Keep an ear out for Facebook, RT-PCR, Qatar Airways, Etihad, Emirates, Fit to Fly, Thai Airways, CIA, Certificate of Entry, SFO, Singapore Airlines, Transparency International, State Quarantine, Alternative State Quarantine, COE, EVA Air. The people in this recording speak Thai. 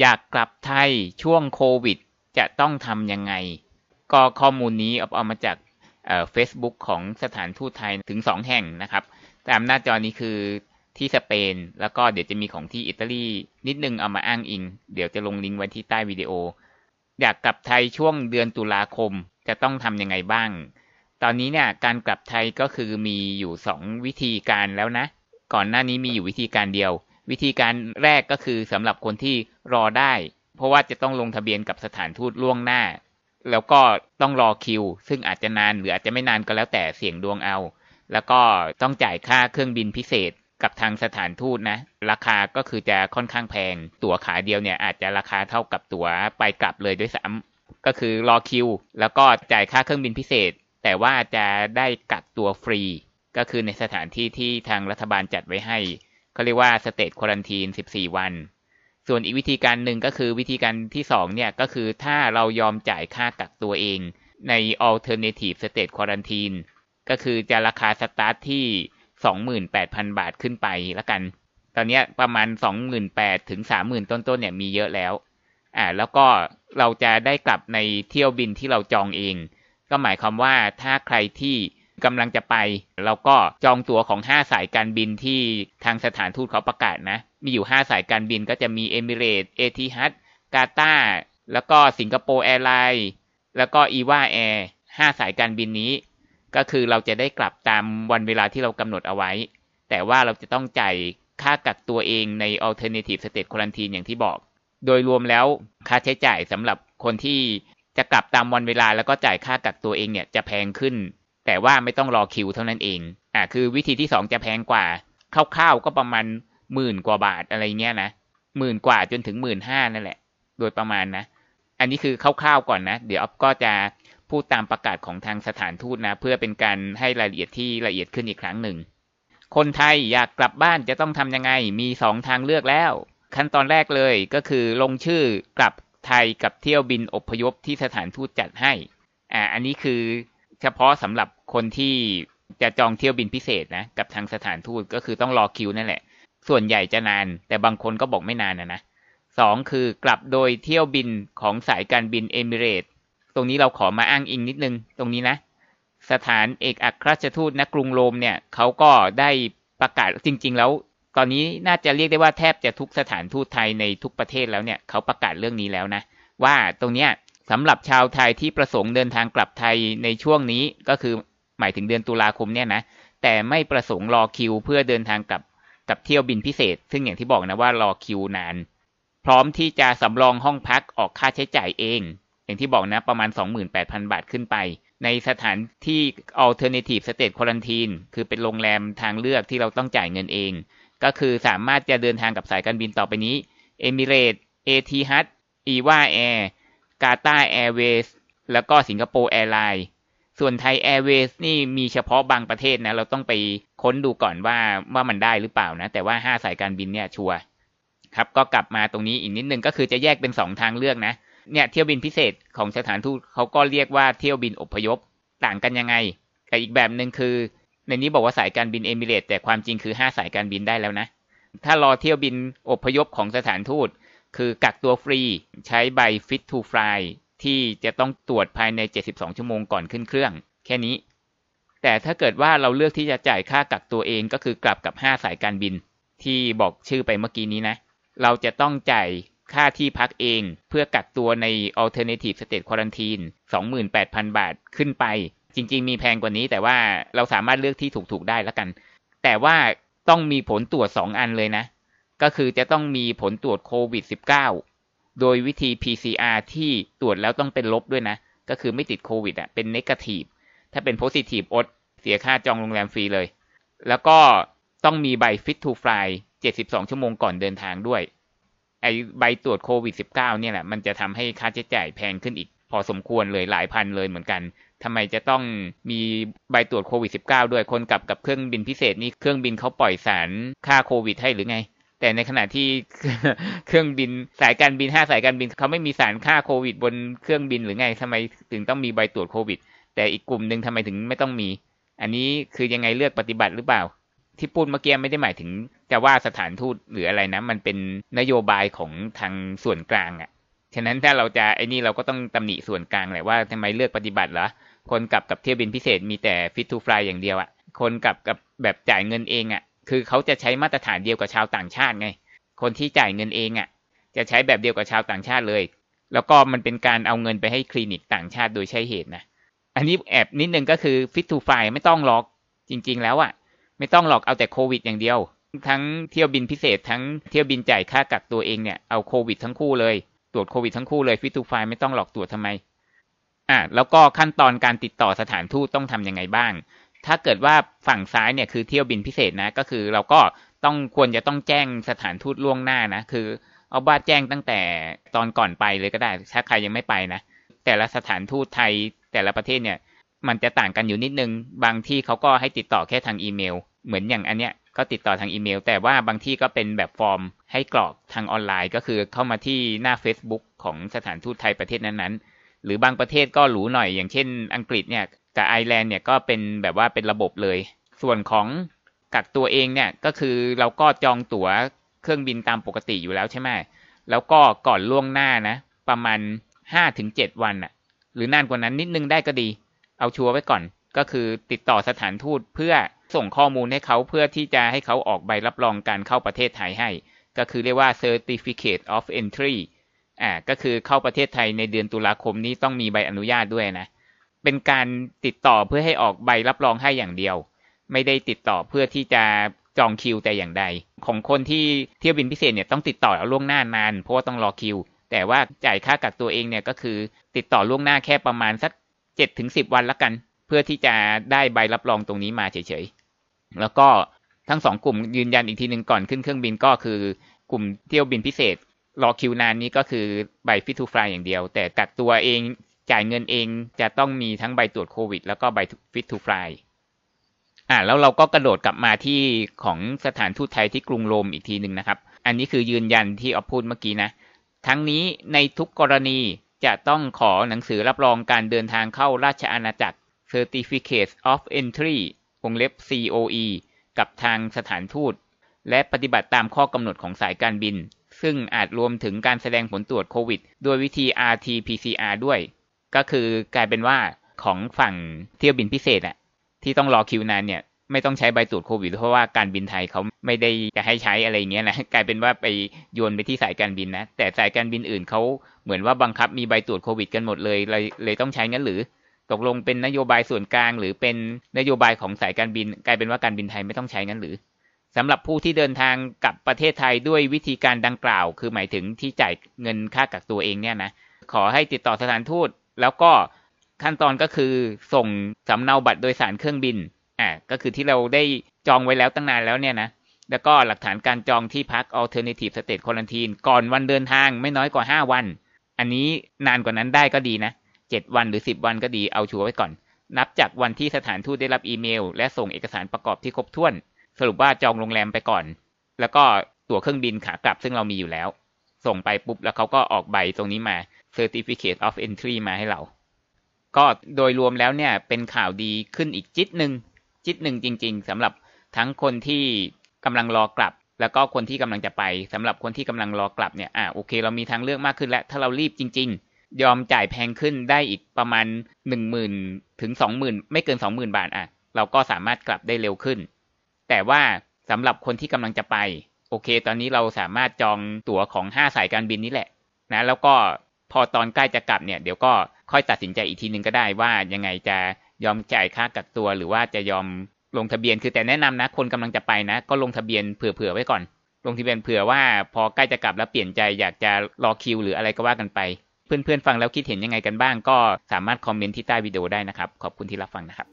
อยากกลับไทยช่วงโควิดจะต้องทำยังไงก็ข้อมูลนี้เอามาจากFacebook ของสถานทูตไทยถึง2แห่งนะครับตามหน้าจอนี้คือที่สเปนแล้วก็เดี๋ยวจะมีของที่อิตาลีนิดนึงเอามาอ้างอิงเดี๋ยวจะลงลิงก์ไว้ที่ใต้วิดีโออยากกลับไทยช่วงเดือนตุลาคมจะต้องทำยังไงบ้างตอนนี้เนี่ยการกลับไทยก็คือมีอยู่2วิธีการแล้วนะก่อนหน้านี้มีอยู่วิธีการเดียววิธีการแรกก็คือสำหรับคนที่รอได้เพราะว่าจะต้องลงทะเบียนกับสถานทูตล่วงหน้าแล้วก็ต้องรอคิวซึ่งอาจจะนานหรืออาจจะไม่นานก็แล้วแต่เสี่ยงดวงเอาแล้วก็ต้องจ่ายค่าเครื่องบินพิเศษกับทางสถานทูตนะราคาก็คือจะค่อนข้างแพงตั๋วขาเดียวเนี่ยอาจจะราคาเท่ากับตั๋วไปกลับเลยด้วยซ้ำก็คือรอคิวแล้วก็จ่ายค่าเครื่องบินพิเศษแต่ว่าจะได้กักตัวฟรีก็คือในสถานที่ที่ทางรัฐบาลจัดไว้ให้เขาเรียกว่า State Quarantine 14 วันส่วนอีกวิธีการหนึ่งก็คือวิธีการที่2เนี่ยก็คือถ้าเรายอมจ่ายค่ากักตัวเองใน Alternative State Quarantine ก็คือจะราคาสตาร์ทที่ 28,000 บาทขึ้นไปละกันตอนนี้ประมาณ 28,000 ถึง 30,000 ต้นๆเนี่ยมีเยอะแล้วแล้วก็เราจะได้กลับในเที่ยวบินที่เราจองเองก็หมายความว่าถ้าใครที่กำลังจะไปเราก็จองตั๋วของ5สายการบินที่ทางสถานทูตเขาประกาศนะมีอยู่5สายการบินก็จะมี Emirates, Etihad, Qatar แล้วก็ Singapore Airlines แล้วก็ EVA Air 5สายการบินนี้ก็คือเราจะได้กลับตามวันเวลาที่เรากำหนดเอาไว้แต่ว่าเราจะต้องจ่ายค่ากักตัวเองใน Alternative State Quarantine อย่างที่บอกโดยรวมแล้วค่าใช้จ่ายสำหรับคนที่จะกลับตามวันเวลาแล้วก็จ่ายค่ากักตัวเองเนี่ยจะแพงขึ้นแต่ว่าไม่ต้องรอคิวเท่านั้นเองคือวิธีที่2จะแพงกว่าคร่าวๆก็ประมาณ10,000 กว่าบาทอะไรเงี้ยนะ10,000 กว่าจนถึง15,000นั่นแหละโดยประมาณนะอันนี้คือคร่าวๆก่อนนะเดี๋ยวอ๊อฟก็จะพูดตามประกาศของทางสถานทูตนะเพื่อเป็นการให้รายละเอียดที่ละเอียดขึ้นอีกครั้งหนึ่งคนไทยอยากกลับบ้านจะต้องทำยังไงมี2ทางเลือกแล้วขั้นตอนแรกเลยก็คือลงชื่อกลับไทยกับเที่ยวบินอพยพที่สถานทูตจัดให้อันนี้คือเฉพาะสำหรับคนที่จะจองเที่ยวบินพิเศษนะกับทางสถานทูตก็คือต้องรอคิวนั่นแหละส่วนใหญ่จะนานแต่บางคนก็บอกไม่นานนะ2คือกลับโดยเที่ยวบินของสายการบินเอมิเรตส์ตรงนี้เราขอมาอ้างอิงนิดนึงตรงนี้นะสถานเอกอัครราชทูตณกรุงโรมเนี่ยเขาก็ได้ประกาศจริงๆแล้วตอนนี้น่าจะเรียกได้ว่าแทบจะทุกสถานทูตไทยในทุกประเทศแล้วเนี่ยเขาประกาศเรื่องนี้แล้วนะว่าตรงเนี้ยสำหรับชาวไทยที่ประสงค์เดินทางกลับไทยในช่วงนี้ก็คือหมายถึงเดือนตุลาคมเนี่ยนะแต่ไม่ประสงค์รอคิวเพื่อเดินทางกับเที่ยวบินพิเศษซึ่งอย่างที่บอกนะว่ารอคิวนานพร้อมที่จะสำรองห้องพักออกค่าใช้จ่ายเองอย่างที่บอกนะประมาณ 28,000 บาทขึ้นไปในสถานที่ Alternative State Quarantine คือเป็นโรงแรมทางเลือกที่เราต้องจ่ายเงินเองก็คือสามารถจะเดินทางกับสายการบินต่อไปนี้ Emirates, Etihad, EVA Air Qatar Airways แล้วก็ Singapore Airlines ส่วน Thai Airways นี่มีเฉพาะบางประเทศนะเราต้องไปค้นดูก่อนว่ามันได้หรือเปล่านะแต่ว่า5สายการบินเนี่ยชัวร์ครับก็กลับมาตรงนี้อีกนิดนึงก็คือจะแยกเป็น2ทางเลือกนะเนี่ยเที่ยวบินพิเศษของสถานทูตเขาก็เรียกว่าเที่ยวบินอพยพต่างกันยังไงกับอีกแบบนึงคือในนี้บอกว่าสายการบิน Emirates แต่ความจริงคือ5สายการบินได้แล้วนะถ้ารอเที่ยวบินอพยพของสถานทูตคือกักตัวฟรีใช้ใบ Fit to Fly ที่จะต้องตรวจภายใน72ชั่วโมงก่อนขึ้นเครื่องแค่นี้แต่ถ้าเกิดว่าเราเลือกที่จะจ่ายค่ากักตัวเองก็คือกลับกับ5สายการบินที่บอกชื่อไปเมื่อกี้นี้นะเราจะต้องจ่ายค่าที่พักเองเพื่อกักตัวใน Alternative State Quarantine 28,000 บาทขึ้นไปจริงๆมีแพงกว่านี้แต่ว่าเราสามารถเลือกที่ถูกๆได้ละกันแต่ว่าต้องมีผลตรวจ2อันเลยนะก็คือจะต้องมีผลตรวจโควิด -19 โดยวิธี PCR ที่ตรวจแล้วต้องเป็นลบด้วยนะก็คือไม่ติดโควิดอ่ะเป็นเนกาทีฟถ้าเป็นโพสิทีฟอดเสียค่าจองโรงแรมฟรีเลยแล้วก็ต้องมีใบ Fit to Fly 72ชั่วโมงก่อนเดินทางด้วยไอใบตรวจโควิด -19 เนี่ยแหละมันจะทำให้ค่าใช้จ่ายแพงขึ้นอีกพอสมควรเลยหลายพันเลยเหมือนกันทำไมจะต้องมีใบตรวจโควิด -19 ด้วยคนกับเครื่องบินพิเศษนี่เครื่องบินเขาปล่อยสารค่าโควิดให้หรือไงแต่ในขณะที่เครื่องบินสายการบิน5สายการบินเขาไม่มีสารค่าโควิดบนเครื่องบินหรือไงทำไมถึงต้องมีใบตรวจโควิดแต่อีกกลุ่มนึงทำไมถึงไม่ต้องมีอันนี้คือยังไงเลือกปฏิบัติหรือเปล่า ที่พูดเมื่อกี้ไม่ได้หมายถึงแต่ว่าสถานทูตหรืออะไรนะมันเป็นนโยบายของทางส่วนกลางอ่ะฉะนั้นถ้าเราจะไอ้นี่เราก็ต้องตำหนิส่วนกลางแหละว่าทำไมเลือกปฏิบัติเหรอคนกลับกับเที่ยวบินพิเศษมีแต่ Fit to Fly อย่างเดียวอ่ะคนกลับกับแบบจ่ายเงินเองอ่ะคือเขาจะใช้มาตรฐานเดียวกับชาวต่างชาติไงคนที่จ่ายเงินเองอ่ะจะใช้แบบเดียวกับชาวต่างชาติเลยแล้วก็มันเป็นการเอาเงินไปให้คลินิกต่างชาติโดยใช่เหตุนะอันนี้แอบนิดนึงก็คือ Fit to Fly ไม่ต้องหรอกจริงๆแล้วอ่ะไม่ต้องหรอกเอาแต่โควิดอย่างเดียวทั้งเที่ยวบินพิเศษทั้งเที่ยวบินจ่ายค่ากักตัวเองเนี่ยเอาโควิดทั้งคู่เลยตรวจโควิดทั้งคู่เลย Fit to Fly ไม่ต้องหลอกตรวจทำไมแล้วก็ขั้นตอนการติดต่อสถานทูตต้องทำยังไงบ้างถ้าเกิดว่าฝั่งซ้ายเนี่ยคือเที่ยวบินพิเศษนะก็คือเราก็ต้องควรจะต้องแจ้งสถานทูตล่วงหน้านะคือเอาบ้าแจ้งตั้งแต่ตอนก่อนไปเลยก็ได้ถ้าใครยังไม่ไปนะแต่ละสถานทูตไทยแต่ละประเทศเนี่ยมันจะต่างกันอยู่นิดนึงบางที่เขาก็ให้ติดต่อแค่ทางอีเมลเหมือนอย่างอันเนี้ยก็ติดต่อทางอีเมลแต่ว่าบางที่ก็เป็นแบบฟอร์มให้กรอกทางออนไลน์ก็คือเข้ามาที่หน้า Facebook ของสถานทูตไทยประเทศนั้นๆหรือบางประเทศก็หรูหน่อยอย่างเช่นอังกฤษเนี่ยกับไอร์แลนด์เนี่ยก็เป็นแบบว่าเป็นระบบเลยส่วนของกักตัวเองเนี่ยก็คือเราก็จองตั๋วเครื่องบินตามปกติอยู่แล้วใช่ไหมแล้วก็ก่อนล่วงหน้านะประมาณ 5-7 วันน่ะหรือนานกว่านั้นนิดนึงได้ก็ดีเอาชัวร์ไว้ก่อนก็คือติดต่อสถานทูตเพื่อส่งข้อมูลให้เขาเพื่อที่จะให้เขาออกใบรับรองการเข้าประเทศไทยให้ก็คือเรียกว่า Certificate of Entry ก็คือเข้าประเทศไทยในเดือนตุลาคมนี้ต้องมีใบอนุญาตด้วยนะเป็นการติดต่อเพื่อให้ออกใบรับรองให้อย่างเดียวไม่ได้ติดต่อเพื่อที่จะจองคิวแต่อย่างใดของคนที่เที่ยวบินพิเศษเนี่ยต้องติดต่อล่วงหน้านานเพราะว่าต้องรอคิวแต่ว่าจ่ายค่ากักตัวเองเนี่ยก็คือติดต่อล่วงหน้าแค่ประมาณสัก 7-10 วันละกันเพื่อที่จะได้ใบรับรองตรงนี้มาเฉยๆแล้วก็ทั้งสองกลุ่มยืนยันอีกทีนึงก่อนขึ้นเครื่องบินก็คือกลุ่มเที่ยวบินพิเศษรอคิวนานนี้ก็คือใบ Fit to Fly อย่างเดียวแต่กักตัวเองจ่ายเงินเองจะต้องมีทั้งใบตรวจโควิดแล้วก็ใบ Fit to Fly แล้วเราก็กระโดดกลับมาที่ของสถานทูตไทยที่กรุงโรมอีกทีนึงนะครับอันนี้คือยืนยันที่ออฟพูดเมื่อกี้นะทั้งนี้ในทุกกรณีจะต้องขอหนังสือรับรองการเดินทางเข้าราชอาณาจักร Certificate of Entry วงเล็บ COE กับทางสถานทูตและปฏิบัติตามข้อกำหนดของสายการบินซึ่งอาจรวมถึงการแสดงผลตรวจโควิดด้วยวิธี RT-PCR ด้วยก็คือกลายเป็นว่าของฝั่งเที่ยวบินพิเศษที่ต้องรอคิวนานเนี่ยไม่ต้องใช้ใบตรวจโควิดเพราะว่าการบินไทยเขาไม่ได้จะให้ใช้อะไรเงี้ยนะกลายเป็นว่าไปโยนไปที่สายการบินนะแต่สายการบินอื่นเขาเหมือนว่าบังคับมีใบตรวจโควิดกันหมดเลยเลยต้องใช้งั้นหรือตกลงเป็นนโยบายส่วนกลางหรือเป็นนโยบายของสายการบินกลายเป็นว่าการบินไทยไม่ต้องใช้งั้นหรือสำหรับผู้ที่เดินทางกลับประเทศไทยด้วยวิธีการดังกล่าวคือหมายถึงที่จ่ายเงินค่ากักตัวเองเนี่ยนะขอให้ติดต่อสถานทูตแล้วก็ขั้นตอนก็คือส่งสำเนาบัตรโดยสารเครื่องบินก็คือที่เราได้จองไว้แล้วตั้งนานแล้วเนี่ยนะแล้วก็หลักฐานการจองที่พัก Alternative State Quarantine ก่อนวันเดินทางไม่น้อยกว่า5วันอันนี้นานกว่านั้นได้ก็ดีนะ7วันหรือ10วันก็ดีเอาชัวร์ไว้ก่อนนับจากวันที่สถานทูตได้รับอีเมลและส่งเอกสารประกอบที่ครบถ้วนสรุปว่าจองโรงแรมไปก่อนแล้วก็ตั๋วเครื่องบินขากลับซึ่งเรามีอยู่แล้วส่งไปปุ๊บแล้วเขาก็ออกใบตรงนี้มา Certificate of Entry มาให้เราก็โดยรวมแล้วเนี่ยเป็นข่าวดีขึ้นอีกจิตหนึ่งจริงๆสำหรับทั้งคนที่กำลังรอกลับแล้วก็คนที่กำลังจะไปสำหรับคนที่กำลังรอกลับเนี่ยโอเคเรามีทางเลือกมากขึ้นแล้วถ้าเรารีบจริงๆยอมจ่ายแพงขึ้นได้อีกประมาณ 10,000 ถึง 20,000 ไม่เกิน 20,000 บาทเราก็สามารถกลับได้เร็วขึ้นแต่ว่าสำหรับคนที่กำลังจะไปโอเคตอนนี้เราสามารถจองตั๋วของ5สายการบินนี้แหละนะแล้วก็พอตอนใกล้จะกลับเนี่ยเดี๋ยวก็ค่อยตัดสินใจอีกทีนึงก็ได้ว่ายังไงจะยอมจ่ายค่ากักตัวหรือว่าจะยอมลงทะเบียนคือแต่แนะนำนะคนกำลังจะไปนะก็ลงทะเบียนเผื่อๆไว้ก่อนลงทะเบียนเผื่อว่าพอใกล้จะกลับแล้วเปลี่ยนใจอยากจะรอคิวหรืออะไรก็ว่ากันไปเพื่อนๆฟังแล้วคิดเห็นยังไงกันบ้างก็สามารถคอมเมนต์ที่ใต้วิดีโอได้นะครับขอบคุณที่รับฟังนะครับ